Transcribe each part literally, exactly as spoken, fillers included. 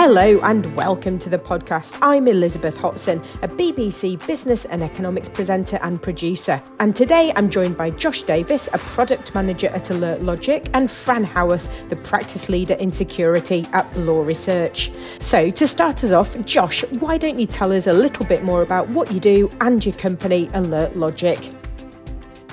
Hello and welcome to the podcast. I'm Elizabeth Hotson, a B B C business and economics presenter and producer. And today I'm joined by Josh Davis, a product manager at Alert Logic, and Fran Howarth, the practice leader in security at Bloor Research. So to start us off, Josh, why don't you tell us a little bit more about what you do and your company, Alert Logic?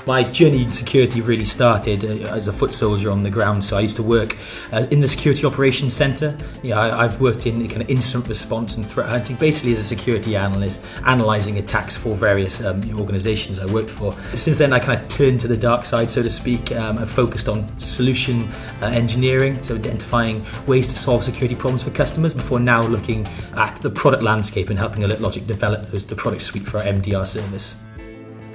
My journey in security really started as a foot soldier on the ground. So I used to work uh, in the security operations centre. You know, I, I've worked in kind of incident response and threat hunting, basically as a security analyst, analysing attacks for various um, organisations I worked for. Since then, I kind of turned to the dark side, so to speak, um, and focused on solution uh, engineering, so identifying ways to solve security problems for customers, before now looking at the product landscape and helping Alert Logic develop those, the product suite for our M D R service.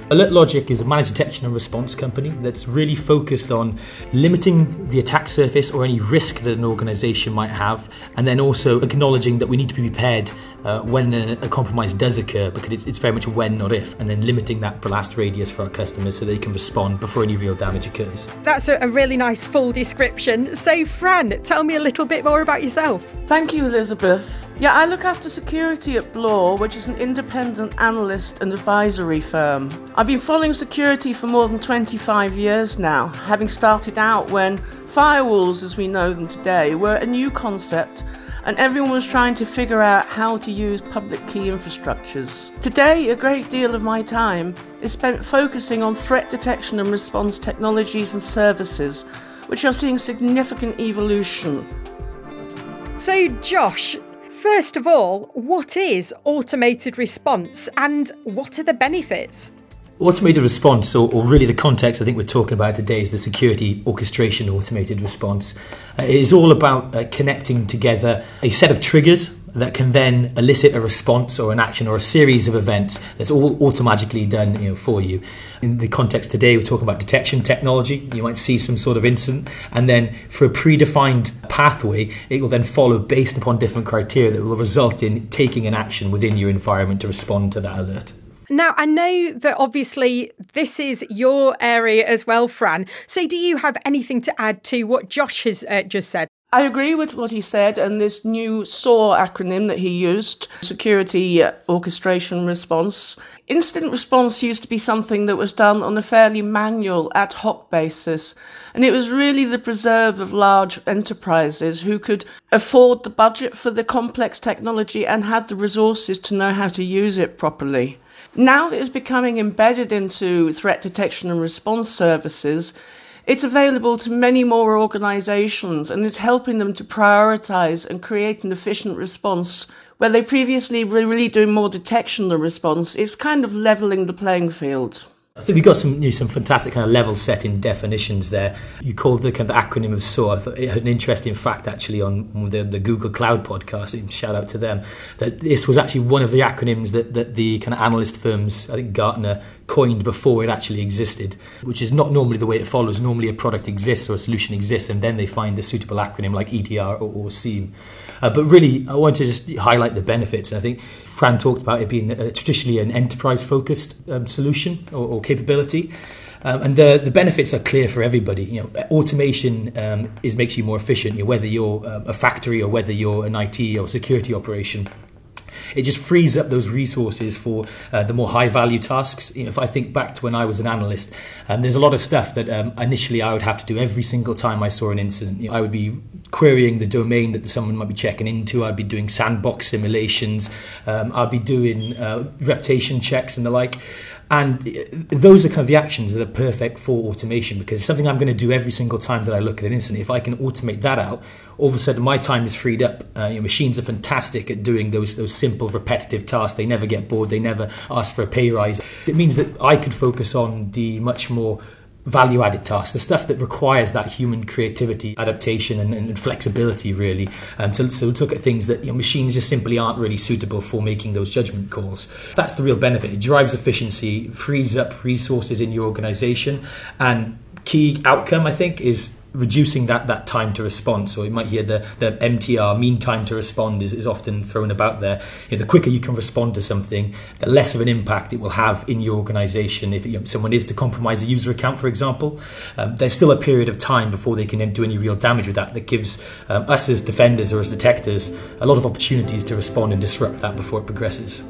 Alert Logic is a managed detection and response company that's really focused on limiting the attack surface or any risk that an organisation might have, and then also acknowledging that we need to be prepared uh, when a compromise does occur, because it's, it's very much when, not if, and then limiting that blast radius for our customers so they can respond before any real damage occurs. That's a, a really nice full description. So Fran, tell me a little bit more about yourself. Thank you, Elizabeth. Yeah, I look after security at Bloor, which is an independent analyst and advisory firm. I've been following security for more than twenty-five years now, having started out when firewalls, as we know them today, were a new concept and everyone was trying to figure out how to use public key infrastructures. Today, a great deal of my time is spent focusing on threat detection and response technologies and services, which are seeing significant evolution. So, Josh, first of all, what is automated response and what are the benefits? Automated response, or, or really the context I think we're talking about today, is the security orchestration automated response. Uh, it is all about uh, connecting together a set of triggers that can then elicit a response or an action or a series of events that's all automatically done, you know, for you. In the context today, we're talking about detection technology. You might see some sort of incident, and then for a predefined pathway, it will then follow based upon different criteria that will result in taking an action within your environment to respond to that alert. Now, I know that obviously this is your area as well, Fran. So do you have anything to add to what Josh has uh, just said? I agree with what he said, and this new SOAR acronym that he used, Security Orchestration Response. Incident response used to be something that was done on a fairly manual, ad hoc basis, and it was really the preserve of large enterprises who could afford the budget for the complex technology and had the resources to know how to use it properly. Now that it's becoming embedded into threat detection and response services, it's available to many more organisations and is helping them to prioritise and create an efficient response. Where they previously were really doing more detection than response, it's kind of levelling the playing field. I think we've got some new, some fantastic kind of level setting definitions there. You called the kind of acronym of SOAR. I thought it had an interesting fact actually on the, the Google Cloud podcast, shout out to them, that this was actually one of the acronyms that, that the kind of analyst firms, I think Gartner, coined before it actually existed, which is not normally the way it follows. Normally a product exists or a solution exists and then they find a suitable acronym like E D R or, or SIEM. Uh, but really, I want to just highlight the benefits. And I think Fran talked about it being uh, traditionally an enterprise-focused um, solution or, or capability. Um, and the, the benefits are clear for everybody. You know, automation um, is makes you more efficient, you know, whether you're uh, a factory or whether you're an I T or security operation. It just frees up those resources for uh, the more high-value tasks. You know, if I think back to when I was an analyst, um, there's a lot of stuff that um, initially I would have to do every single time I saw an incident. You know, I would be querying the domain that someone might be checking into. I'd be doing sandbox simulations. Um, I'd be doing uh, reputation checks and the like. And those are kind of the actions that are perfect for automation, because it's something I'm going to do every single time that I look at an incident. If I can automate that out, all of a sudden my time is freed up. Uh, you know, machines are fantastic at doing those those simple, repetitive tasks. They never get bored. They never ask for a pay rise. It means that I could focus on the much more value-added tasks, the stuff that requires that human creativity, adaptation and, and flexibility, really. Um, so, so look at things that, you know, machines just simply aren't really suitable for making those judgment calls. That's the real benefit. It drives efficiency, frees up resources in your organisation, and key outcome, I think, is reducing that, that time to response, or you might hear the, the M T R, mean time to respond, is, is often thrown about there. You know, the quicker you can respond to something, the less of an impact it will have in your organisation. If you know, someone is to compromise a user account, for example, um, there's still a period of time before they can do any real damage with that. That gives um, us as defenders or as detectors a lot of opportunities to respond and disrupt that before it progresses.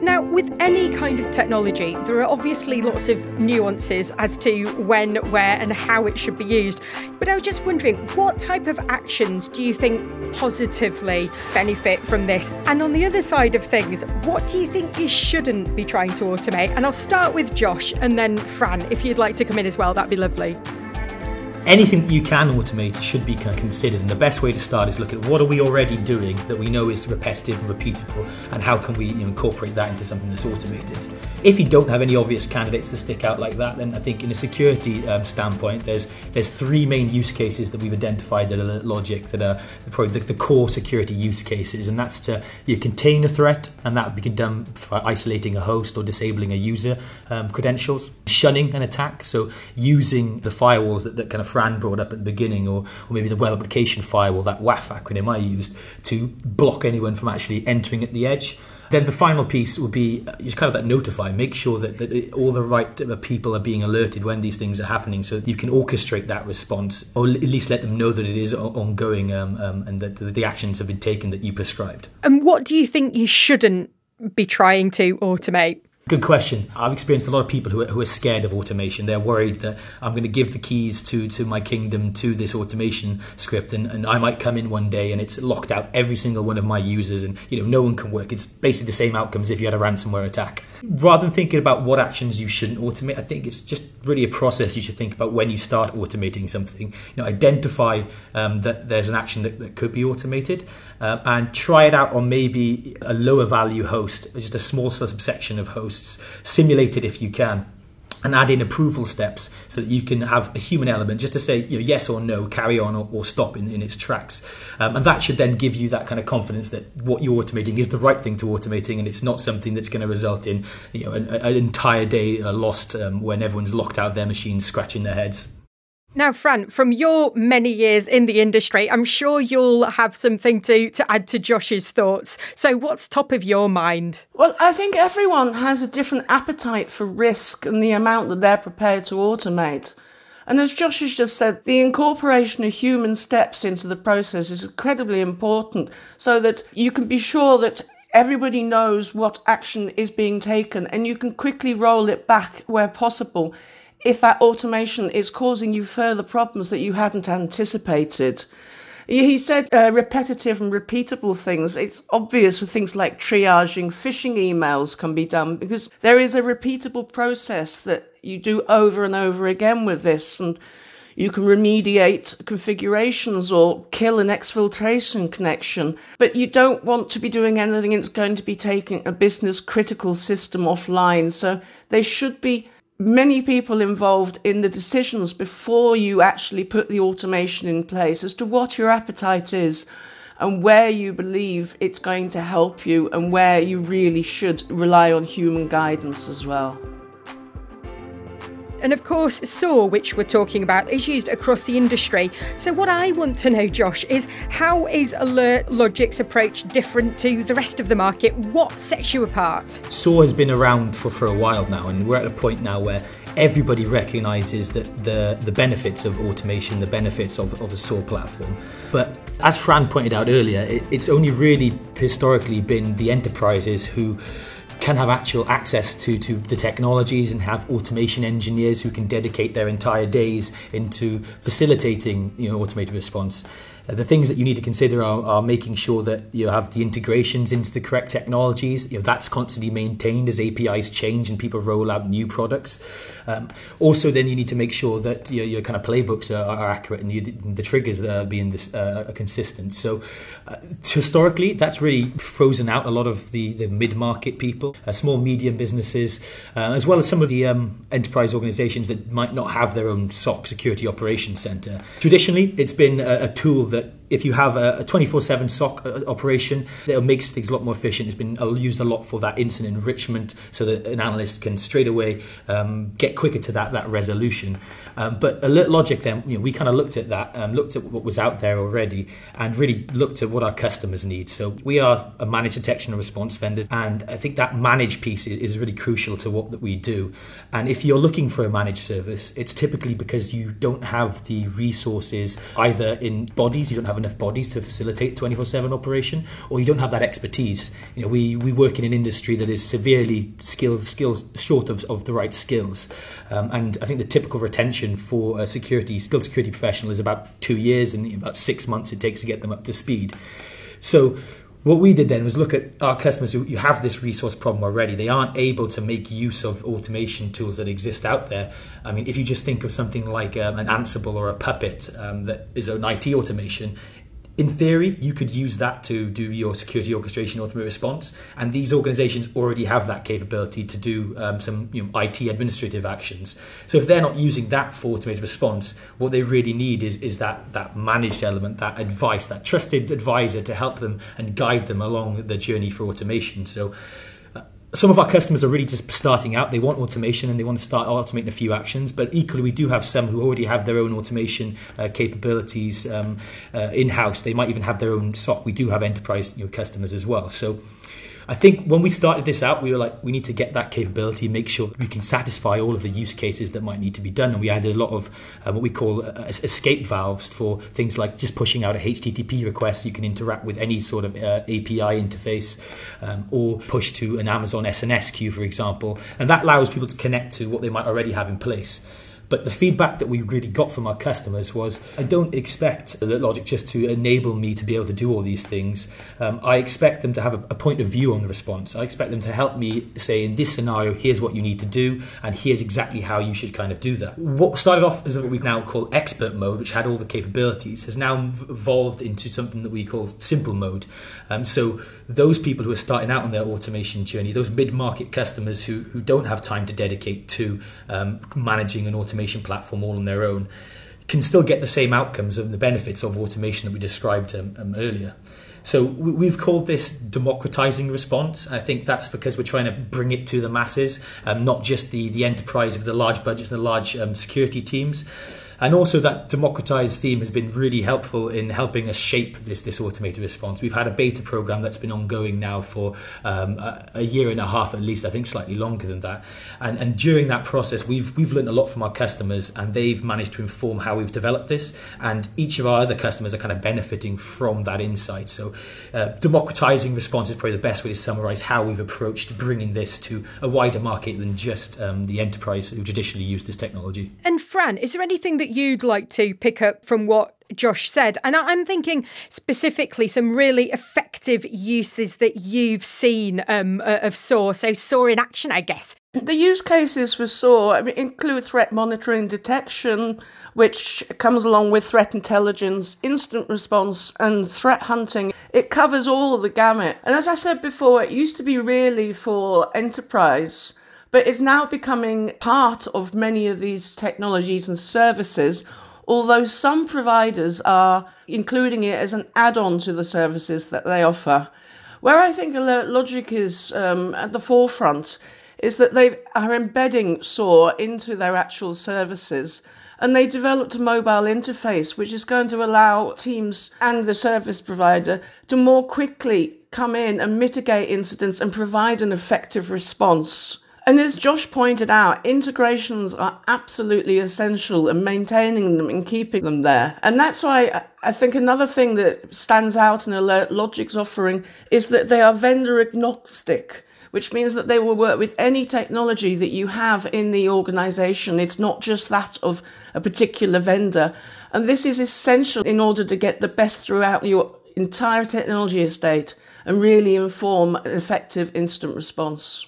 Now, with any kind of technology, there are obviously lots of nuances as to when, where and how it should be used. But I was just wondering, what type of actions do you think positively benefit from this? And on the other side of things, what do you think you shouldn't be trying to automate? And I'll start with Josh and then Fran, if you'd like to come in as well, that'd be lovely. Anything that you can automate should be considered, and the best way to start is look at what are we already doing that we know is repetitive and repeatable, and how can we you know, incorporate that into something that's automated. If you don't have any obvious candidates to stick out like that, then I think in a security um, standpoint, there's there's three main use cases that we've identified at Alert Logic that are probably the, the core security use cases, and that's to you contain a threat, and that would be done by isolating a host or disabling a user um, credentials, shunning an attack, so using the firewalls that, that kind of Fran brought up at the beginning, or, or maybe the web application firewall, that W A F acronym I used, to block anyone from actually entering at the edge. Then the final piece would be just kind of that notify, make sure that, that all the right people are being alerted when these things are happening, so you can orchestrate that response, or at least let them know that it is ongoing um, um, and that the actions have been taken that you prescribed. And what do you think you shouldn't be trying to automate? Good question. I've experienced a lot of people who are, who are scared of automation. They're worried that I'm going to give the keys to, to my kingdom to this automation script, and, and I might come in one day and it's locked out every single one of my users, and you know no one can work. It's basically the same outcome as if you had a ransomware attack. Rather than thinking about what actions you shouldn't automate, I think it's just really a process you should think about when you start automating something. You know, identify um, that there's an action that, that could be automated, uh, and try it out on maybe a lower value host, just a small subsection of hosts. Simulate it if you can, and add in approval steps so that you can have a human element just to say you know, yes or no, carry on or, or stop in, in its tracks. Um, and that should then give you that kind of confidence that what you're automating is the right thing to automating, and it's not something that's going to result in you know, an, an entire day lost um, when everyone's locked out of their machines scratching their heads. Now, Fran, from your many years in the industry, I'm sure you'll have something to, to add to Josh's thoughts. So what's top of your mind? Well, I think everyone has a different appetite for risk and the amount that they're prepared to automate. And as Josh has just said, the incorporation of human steps into the process is incredibly important so that you can be sure that everybody knows what action is being taken and you can quickly roll it back where possible, if that automation is causing you further problems that you hadn't anticipated. He said uh, repetitive and repeatable things. It's obvious with things like triaging, phishing emails can be done because there is a repeatable process that you do over and over again with this. And you can remediate configurations or kill an exfiltration connection, but you don't want to be doing anything that's going to be taking a business critical system offline. So they should be many people involved in the decisions before you actually put the automation in place as to what your appetite is and where you believe it's going to help you and where you really should rely on human guidance as well. And of course, SOAR, which we're talking about, is used across the industry. So what I want to know, Josh, is how is Alert Logic's approach different to the rest of the market? What sets you apart? SOAR has been around for, for a while now, and we're at a point now where everybody recognises that the, the benefits of automation, the benefits of, of a SOAR platform. But as Fran pointed out earlier, it, it's only really historically been the enterprises who can have actual access to, to the technologies and have automation engineers who can dedicate their entire days into facilitating you know, automated response. The things that you need to consider are, are making sure that you have the integrations into the correct technologies. You know, that's constantly maintained as A P Is change and people roll out new products. Um, also, then you need to make sure that you know, your kind of playbooks are, are accurate and you, the triggers that are being this, uh, are consistent. So uh, historically, that's really frozen out a lot of the, the mid-market people, uh, small, medium businesses, uh, as well as some of the um, enterprise organizations that might not have their own S O C, Security Operations Center. Traditionally, it's been a, a tool that that if you have a twenty-four seven S O C operation, it makes things a lot more efficient. It's been used a lot for that incident enrichment, so that an analyst can straight away um, get quicker to that that resolution. Um, but Alert Logic, then, you know, we kind of looked at that, um, looked at what was out there already, and really looked at what our customers need. So we are a managed detection and response vendor, and I think that managed piece is really crucial to what that we do. And if you're looking for a managed service, it's typically because you don't have the resources, either in bodies, you don't have enough bodies to facilitate twenty-four seven operation, or you don't have that expertise. You know, we we work in an industry that is severely skilled, skills short of, of the right skills, um, and I think the typical retention for a security skilled security professional is about two years, and about six months it takes to get them up to speed. So what we did then was look at our customers who you have this resource problem already. They aren't able to make use of automation tools that exist out there. I mean, if you just think of something like um, an Ansible or a Puppet, um, that is an I T automation, in theory, you could use that to do your security orchestration automated response. And these organizations already have that capability to do um, some you know, I T administrative actions. So if they're not using that for automated response, what they really need is, is that, that managed element, that advice, that trusted advisor to help them and guide them along the journey for automation. So uh, some of our customers are really just starting out. They want automation and they want to start automating a few actions, but equally we do have some who already have their own automation uh, capabilities um, uh, in-house. They might even have their own S O C. We do have enterprise you know, customers as well. So I think when we started this out, we were like, we need to get that capability, make sure we can satisfy all of the use cases that might need to be done. And we added a lot of uh, what we call uh, escape valves for things like just pushing out a H T T P request. You can interact with any sort of uh, A P I interface, um, or push to an Amazon S N S queue, for example. And that allows people to connect to what they might already have in place. But the feedback that we really got from our customers was, I don't expect Alert Logic just to enable me to be able to do all these things. Um, I expect them to have a, a point of view on the response. I expect them to help me say, in this scenario, here's what you need to do, and here's exactly how you should kind of do that. What started off as what we now call expert mode, which had all the capabilities, has now evolved into something that we call simple mode. Um, so those people who are starting out on their automation journey, those mid-market customers who, who don't have time to dedicate to um, managing an automation platform all on their own, can still get the same outcomes and the benefits of automation that we described um, um, earlier. So we've called this democratizing response. I think that's because we're trying to bring it to the masses, um, not just the, the enterprise with the large budgets and the large um, security teams. And also that democratized theme has been really helpful in helping us shape this, this automated response. We've had a beta program that's been ongoing now for um, a, a year and a half at least, I think slightly longer than that. And, and during that process, we've, we've learned a lot from our customers, and they've managed to inform how we've developed this. And each of our other customers are kind of benefiting from that insight. So uh, democratizing response is probably the best way to summarize how we've approached bringing this to a wider market than just um, the enterprise who traditionally use this technology. And Fran, is there anything that you'd like to pick up from what Josh said? And I'm thinking specifically some really effective uses that you've seen um, of S O A R. So S O A R in action, I guess. The use cases for S O A R I mean, include threat monitoring detection, which comes along with threat intelligence, incident response and threat hunting. It covers all the gamut. And as I said before, it used to be really for enterprise, but it's now becoming part of many of these technologies and services, although some providers are including it as an add-on to the services that they offer. Where I think Alert Logic is um, at the forefront is that they are embedding S O A R into their actual services, and they developed a mobile interface which is going to allow teams and the service provider to more quickly come in and mitigate incidents and provide an effective response. And as Josh pointed out, integrations are absolutely essential in maintaining them and keeping them there. And that's why I think another thing that stands out in Alert Logic's offering is that they are vendor agnostic, which means that they will work with any technology that you have in the organization. It's not just that of a particular vendor. And this is essential in order to get the best throughout your entire technology estate and really inform an effective incident response.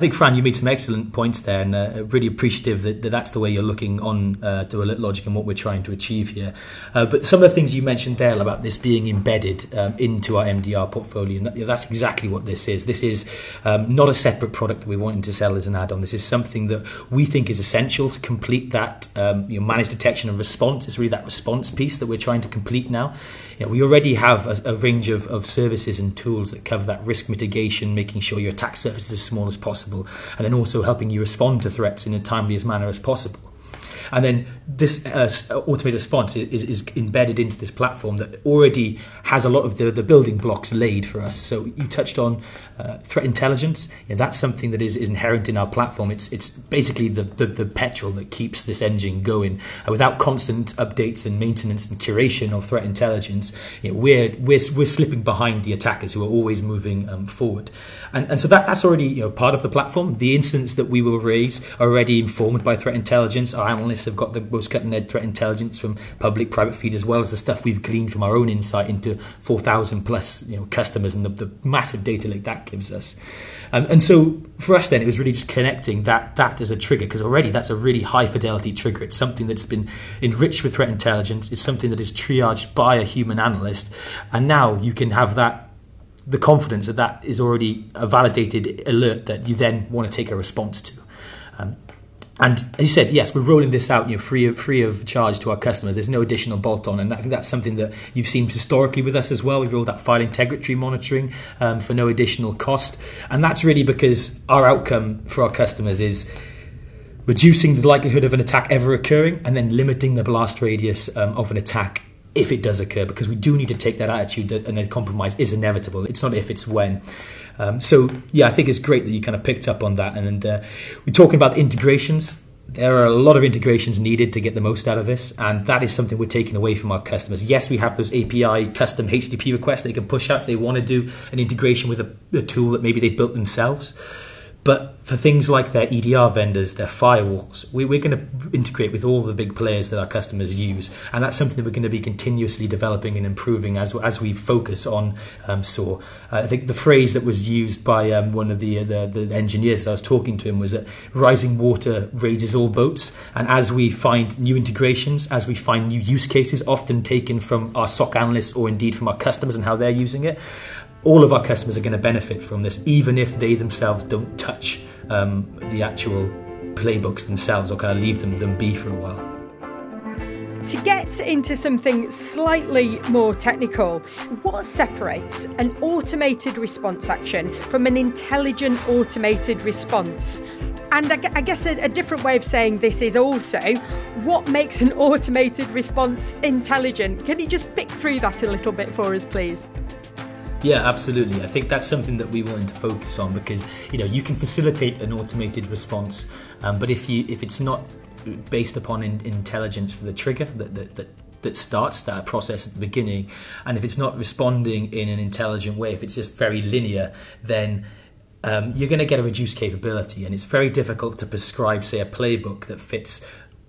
I think, Fran, you made some excellent points there, and uh, really appreciative that, that that's the way you're looking on uh, to Alert Logic and what we're trying to achieve here. Uh, but some of the things you mentioned there about this being embedded um, into our M D R portfolio, and that, you know, that's exactly what this is. This is um, not a separate product that we're wanting to sell as an add-on. This is something that we think is essential to complete that um, you know, managed detection and response. It's really that response piece that we're trying to complete now. You know, we already have a, a range of, of services and tools that cover that risk mitigation, making sure your attack surface is as small as possible, and then also helping you respond to threats in a timeliest manner as possible. And then this uh, automated response is, is embedded into this platform that already has a lot of the, the building blocks laid for us. So you touched on uh, threat intelligence. You know, that's something that is, is inherent in our platform. It's it's basically the, the, the petrol that keeps this engine going. Uh, without constant updates and maintenance and curation of threat intelligence, you know, we're, we're we're slipping behind the attackers who are always moving um, forward. And and so that, that's already you know, part of the platform. The incidents that we will raise are already informed by threat intelligence. Our analysts have got the most cutting-edge threat intelligence from public, private feed, as well as the stuff we've gleaned from our own insight into four thousand plus you know, customers and the, the massive data lake that gives us. Um, and so for us then, it was really just connecting that that as a trigger, because already that's a really high-fidelity trigger. It's something that's been enriched with threat intelligence. It's something that is triaged by a human analyst. And now you can have that, the confidence that that is already a validated alert that you then want to take a response to. Um, And as you said, yes, we're rolling this out, you know, free of, free of charge to our customers. There's no additional bolt-on, and I think that's something that you've seen historically with us as well. We've rolled out file integrity monitoring um, for no additional cost, and that's really because our outcome for our customers is reducing the likelihood of an attack ever occurring, and then limiting the blast radius um, of an attack if it does occur, because we do need to take that attitude that a compromise is inevitable. It's not if, it's when. Um, so, yeah, I think it's great that you kind of picked up on that. And, and uh, we're talking about integrations. There are a lot of integrations needed to get the most out of this, and that is something we're taking away from our customers. Yes, we have those A P I custom H T T P requests they can push out if they want to do an integration with a, a tool that maybe they built themselves. But for things like their E D R vendors, their firewalls, we, we're going to integrate with all the big players that our customers use. And that's something that we're going to be continuously developing and improving as as we focus on um, SOAR. Uh, I think the phrase that was used by um, one of the, the, the engineers as I was talking to him was that rising water raises all boats. And as we find new integrations, as we find new use cases, often taken from our S O C analysts or indeed from our customers and how they're using it, all of our customers are going to benefit from this, even if they themselves don't touch um, the actual playbooks themselves or kind of leave them, them be for a while. To get into something slightly more technical, what separates an automated response action from an intelligent automated response? And I guess a different way of saying this is also, what makes an automated response intelligent? Can you just pick through that a little bit for us, please? Yeah, absolutely. I think that's something that we wanted to focus on, because you know you can facilitate an automated response, um, but if you if it's not based upon in, intelligence for the trigger that that, that that starts that process at the beginning, and if it's not responding in an intelligent way, if it's just very linear, then um, you're going to get a reduced capability, and it's very difficult to prescribe, say, a playbook that fits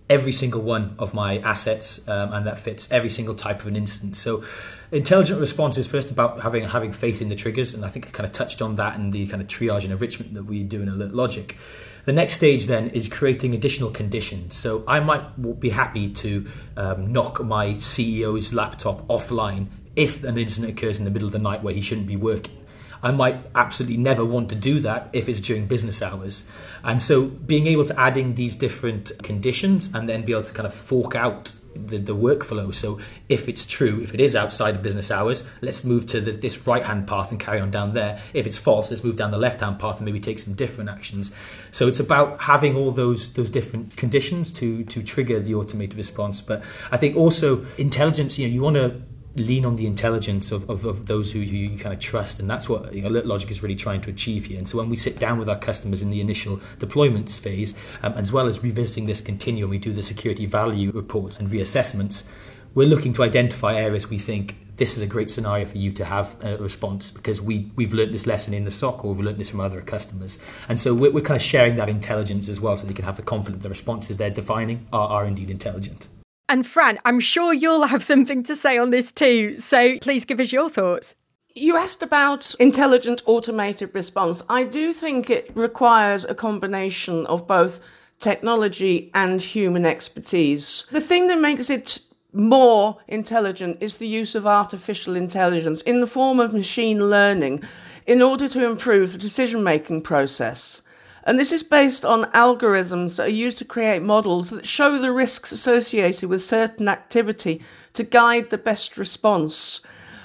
every single one of my assets um, and that fits every single type of an instance. So intelligent response is first about having having faith in the triggers, and I think I kind of touched on that in the kind of triage and enrichment that we do in Alert Logic. The next stage then is creating additional conditions. So I might be happy to um, knock my C E O's laptop offline if an incident occurs in the middle of the night where he shouldn't be working. I might absolutely never want to do that if it's during business hours. And so being able to add in these different conditions and then be able to kind of fork out the, the workflow. So if it's true, if it is outside of business hours, let's move to the, this right-hand path and carry on down there. If it's false, let's move down the left-hand path and maybe take some different actions. So it's about having all those those different conditions to, to trigger the automated response. But I think also intelligence, you know, you want to lean on the intelligence of, of, of those who you kind of trust, and that's what you know, Alert Logic is really trying to achieve here. And so when we sit down with our customers in the initial deployments phase, um, as well as revisiting this continuum, we do the security value reports and reassessments, we're looking to identify areas we think this is a great scenario for you to have a response, because we, we've learnt this lesson in the S O C, or we've learnt this from other customers. And so we're, we're kind of sharing that intelligence as well, so they can have the confidence the responses they're defining are, are indeed intelligent. And Fran, I'm sure you'll have something to say on this too, so please give us your thoughts. You asked about intelligent automated response. I do think it requires a combination of both technology and human expertise. The thing that makes it more intelligent is the use of artificial intelligence in the form of machine learning in order to improve the decision-making process. And this is based on algorithms that are used to create models that show the risks associated with certain activity to guide the best response.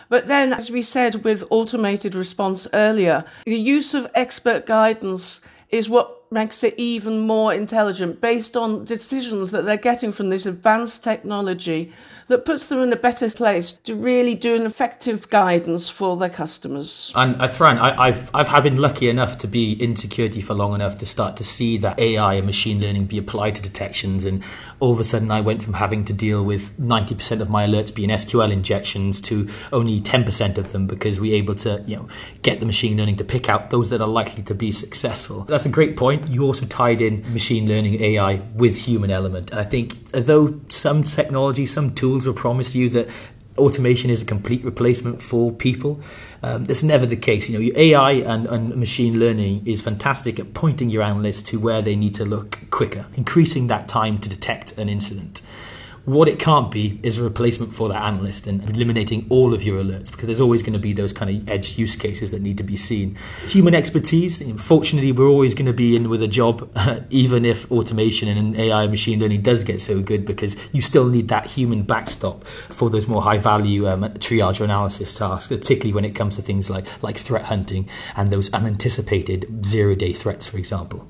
But then, as we said with automated response earlier, the use of expert guidance is what makes it even more intelligent based on decisions that they're getting from this advanced technology that puts them in a better place to really do an effective guidance for their customers. And uh, Fran, I, I've I've been lucky enough to be in security for long enough to start to see that A I and machine learning be applied to detections. And all of a sudden I went from having to deal with ninety percent of my alerts being S Q L injections to only ten percent of them because we're able to, you know, get the machine learning to pick out those that are likely to be successful. That's a great point. You also tied in machine learning A I with human element. And I think although some technology, some tools will promise you that automation is a complete replacement for people. Um, that's never the case. You know, your A I and, and machine learning is fantastic at pointing your analysts to where they need to look quicker, increasing that time to detect an incident. What it can't be is a replacement for that analyst and eliminating all of your alerts, because there's always going to be those kind of edge use cases that need to be seen. Human expertise, unfortunately, we're always going to be in with a job, uh, even if automation and A I and machine learning does get so good, because you still need that human backstop for those more high-value um, triage or analysis tasks, particularly when it comes to things like, like threat hunting and those unanticipated zero-day threats, for example.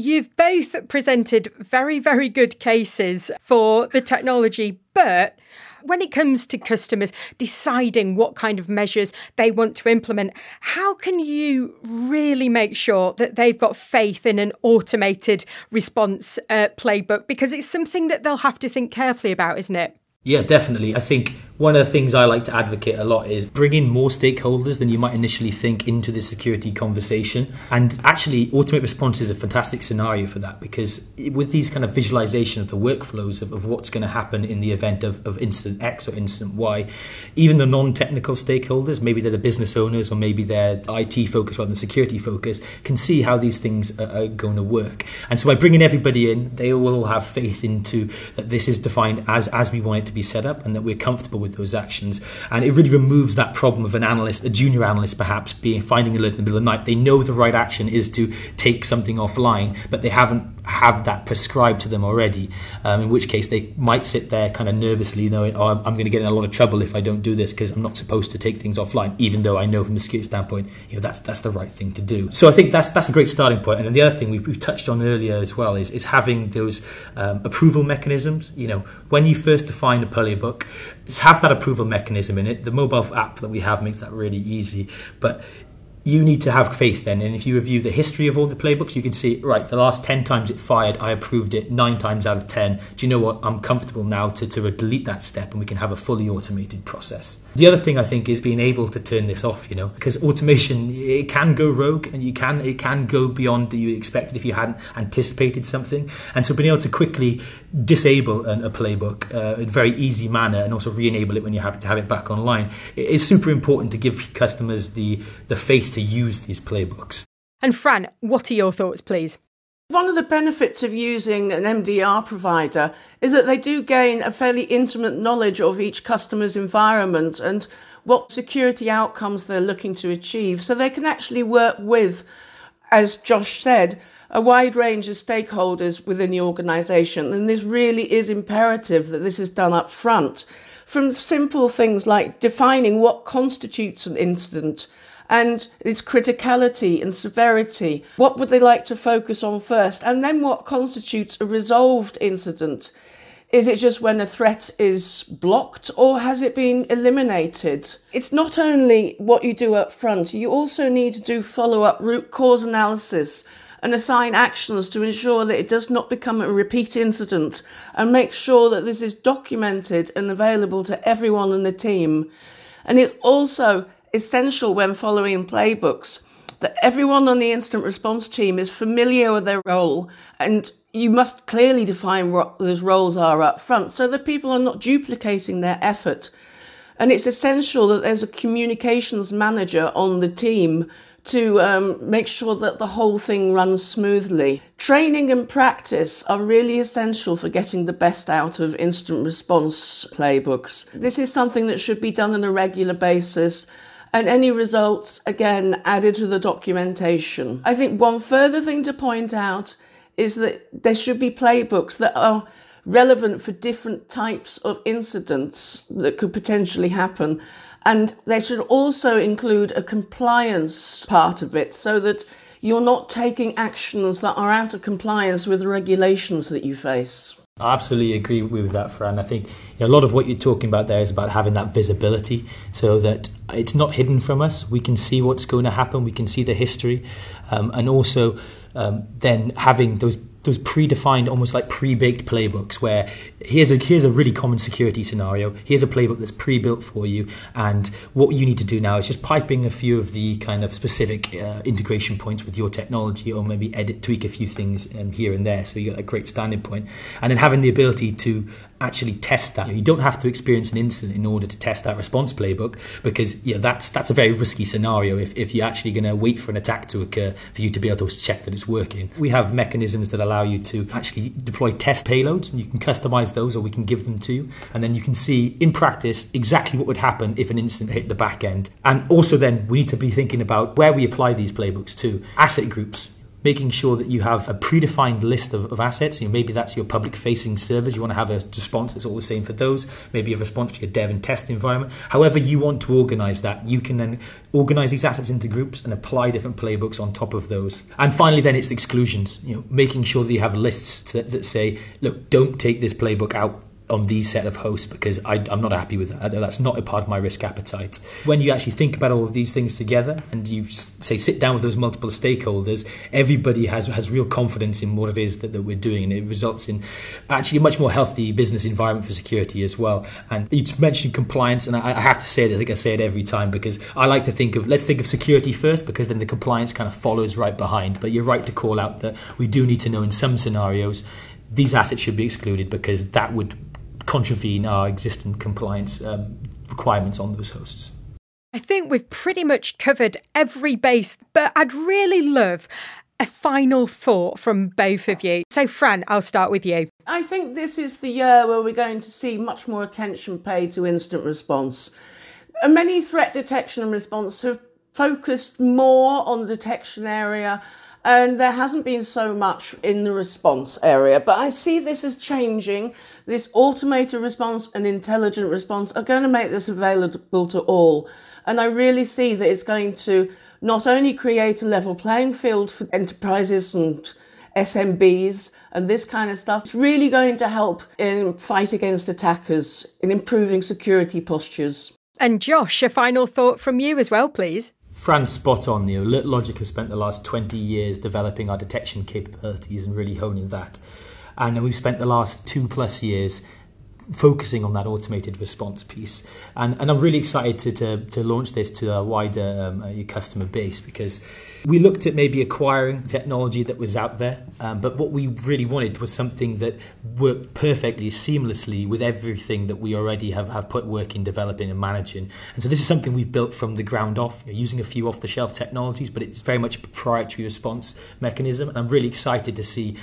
You've both presented very, very good cases for the technology, but when it comes to customers deciding what kind of measures they want to implement, how can you really make sure that they've got faith in an automated response uh, playbook? Because it's something that they'll have to think carefully about, isn't it? Yeah, definitely. I think one of the things I like to advocate a lot is bringing more stakeholders than you might initially think into the security conversation. And actually, automated response is a fantastic scenario for that, because with these kind of visualization of the workflows of, of what's going to happen in the event of, of incident X or incident Y, even the non-technical stakeholders, maybe they're the business owners or maybe they're I T focused rather than security focused, can see how these things are, are going to work. And so by bringing everybody in, they will have faith into that this is defined as, as we want it to be. be set up and that we're comfortable with those actions. And it really removes that problem of an analyst, a junior analyst perhaps, being finding alert in the middle of the night. They know the right action is to take something offline, but they haven't had that prescribed to them already, um, in which case they might sit there kind of nervously knowing, oh, I'm, I'm going to get in a lot of trouble if I don't do this because I'm not supposed to take things offline, even though I know from a security standpoint, you know, that's that's the right thing to do. So I think that's that's a great starting point. And then the other thing we've, we've touched on earlier as well is, is having those um, approval mechanisms. You know, when you first define a playbook, just have that approval mechanism in it. The mobile app that we have makes that really easy, but you need to have faith then. And if you review the history of all the playbooks, you can see, right, the last ten times it fired, I approved it nine times out of ten. Do you know what? I'm comfortable now to, to delete that step and we can have a fully automated process. The other thing I think is being able to turn this off, you know, because automation, it can go rogue and you can it can go beyond that you expected if you hadn't anticipated something. And so being able to quickly disable an, a playbook uh, in a very easy manner and also re-enable it when you're happy to have it back online, it is super important to give customers the, the faith to to use these playbooks. And Fran, what are your thoughts, please? One of the benefits of using an M D R provider is that they do gain a fairly intimate knowledge of each customer's environment and what security outcomes they're looking to achieve. So they can actually work with, as Josh said, a wide range of stakeholders within the organisation. And this really is imperative that this is done up front. From simple things like defining what constitutes an incident and its criticality and severity. What would they like to focus on first? And then what constitutes a resolved incident? Is it just when a threat is blocked or has it been eliminated? It's not only what you do up front, you also need to do follow-up root cause analysis and assign actions to ensure that it does not become a repeat incident and make sure that this is documented and available to everyone in the team. And it also essential when following playbooks that everyone on the incident response team is familiar with their role, and you must clearly define what those roles are up front so that people are not duplicating their effort. And it's essential that there's a communications manager on the team to um, make sure that the whole thing runs smoothly. Training and practice are really essential for getting the best out of incident response playbooks. This is something that should be done on a regular basis, and any results, again, added to the documentation. I think one further thing to point out is that there should be playbooks that are relevant for different types of incidents that could potentially happen. And they should also include a compliance part of it so that you're not taking actions that are out of compliance with the regulations that you face. I absolutely agree with that, Fran. I think you know, a lot of what you're talking about there is about having that visibility so that it's not hidden from us. We can see what's going to happen. We can see the history. Um, and also um, then having those those predefined, almost like pre-baked playbooks where here's a here's a really common security scenario, here's a playbook that's pre-built for you, and what you need to do now is just piping a few of the kind of specific uh, integration points with your technology, or maybe edit, tweak a few things um, here and there, so you got a great standing point. And then having the ability to actually test that. You don't have to experience an incident in order to test that response playbook, because yeah, that's that's a very risky scenario if, if you're actually going to wait for an attack to occur for you to be able to check that it's working. We have mechanisms that allow you to actually deploy test payloads, and you can customize those, or we can give them to you, and then you can see in practice exactly what would happen if an incident hit the back end. And also then we need to be thinking about where we apply these playbooks to. Asset groups. Making sure that you have a predefined list of, of assets. You know, maybe that's your public-facing servers. You want to have a response that's all the same for those. Maybe a response to your dev and test environment. However you want to organize that, you can then organize these assets into groups and apply different playbooks on top of those. And finally, then it's the exclusions. You know, making sure that you have lists to, that say, look, don't take this playbook out on these set of hosts, because I, I'm not happy with that. That's not a part of my risk appetite. When you actually think about all of these things together and you say sit down with those multiple stakeholders, everybody has has real confidence in what it is that, that we're doing, and it results in actually a much more healthy business environment for security as well. And you mentioned compliance, and I, I have to say this, like I say it every time, because I like to think of, let's think of security first, because then the compliance kind of follows right behind. But you're right to call out that we do need to know in some scenarios these assets should be excluded, because that would contravene our existing compliance um, requirements on those hosts. I think we've pretty much covered every base, but I'd really love a final thought from both of you. So, Fran, I'll start with you. I think this is the year where we're going to see much more attention paid to incident response. Many threat detection and response have focused more on the detection area, and there hasn't been so much in the response area. But I see this as changing. This automated response and intelligent response are going to make this available to all. And I really see that it's going to not only create a level playing field for enterprises and S M Bs and this kind of stuff, it's really going to help in fight against attackers, in improving security postures. And Josh, a final thought from you as well, please. Fran's spot on. You know, Alert Logic has spent the last twenty years developing our detection capabilities and really honing that. And we've spent the last two plus years focusing on that automated response piece. And, and I'm really excited to, to, to launch this to a wider um, customer base, because we looked at maybe acquiring technology that was out there, um, but what we really wanted was something that worked perfectly, seamlessly with everything that we already have, have put work in developing and managing. And so this is something we've built from the ground off, you know, using a few off-the-shelf technologies, but it's very much a proprietary response mechanism. And I'm really excited to see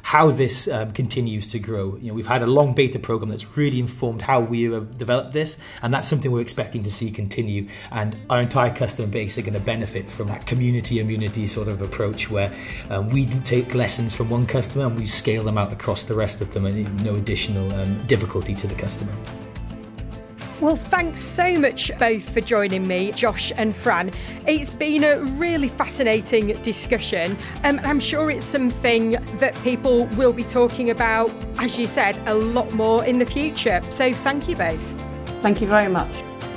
how this um, continues to grow. You know, we've had a long beta program that's really informed how we have developed this, and that's something we're expecting to see continue. And our entire customer base are going to benefit from that community immunity sort of approach, where um, we take lessons from one customer and we scale them out across the rest of them, and no additional um, difficulty to the customer. Well, thanks so much both for joining me, Josh and Fran. It's been a really fascinating discussion, um, and I'm sure it's something that people will be talking about, as you said, a lot more in the future. So thank you both. Thank you very much.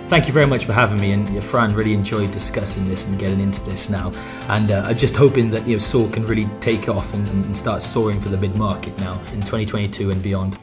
Thank you very much for having me, and yeah, Fran, really enjoyed discussing this and getting into this now. And uh, I'm just hoping that you know, SOAR can really take off and, and start soaring for the mid-market now in twenty twenty-two and beyond.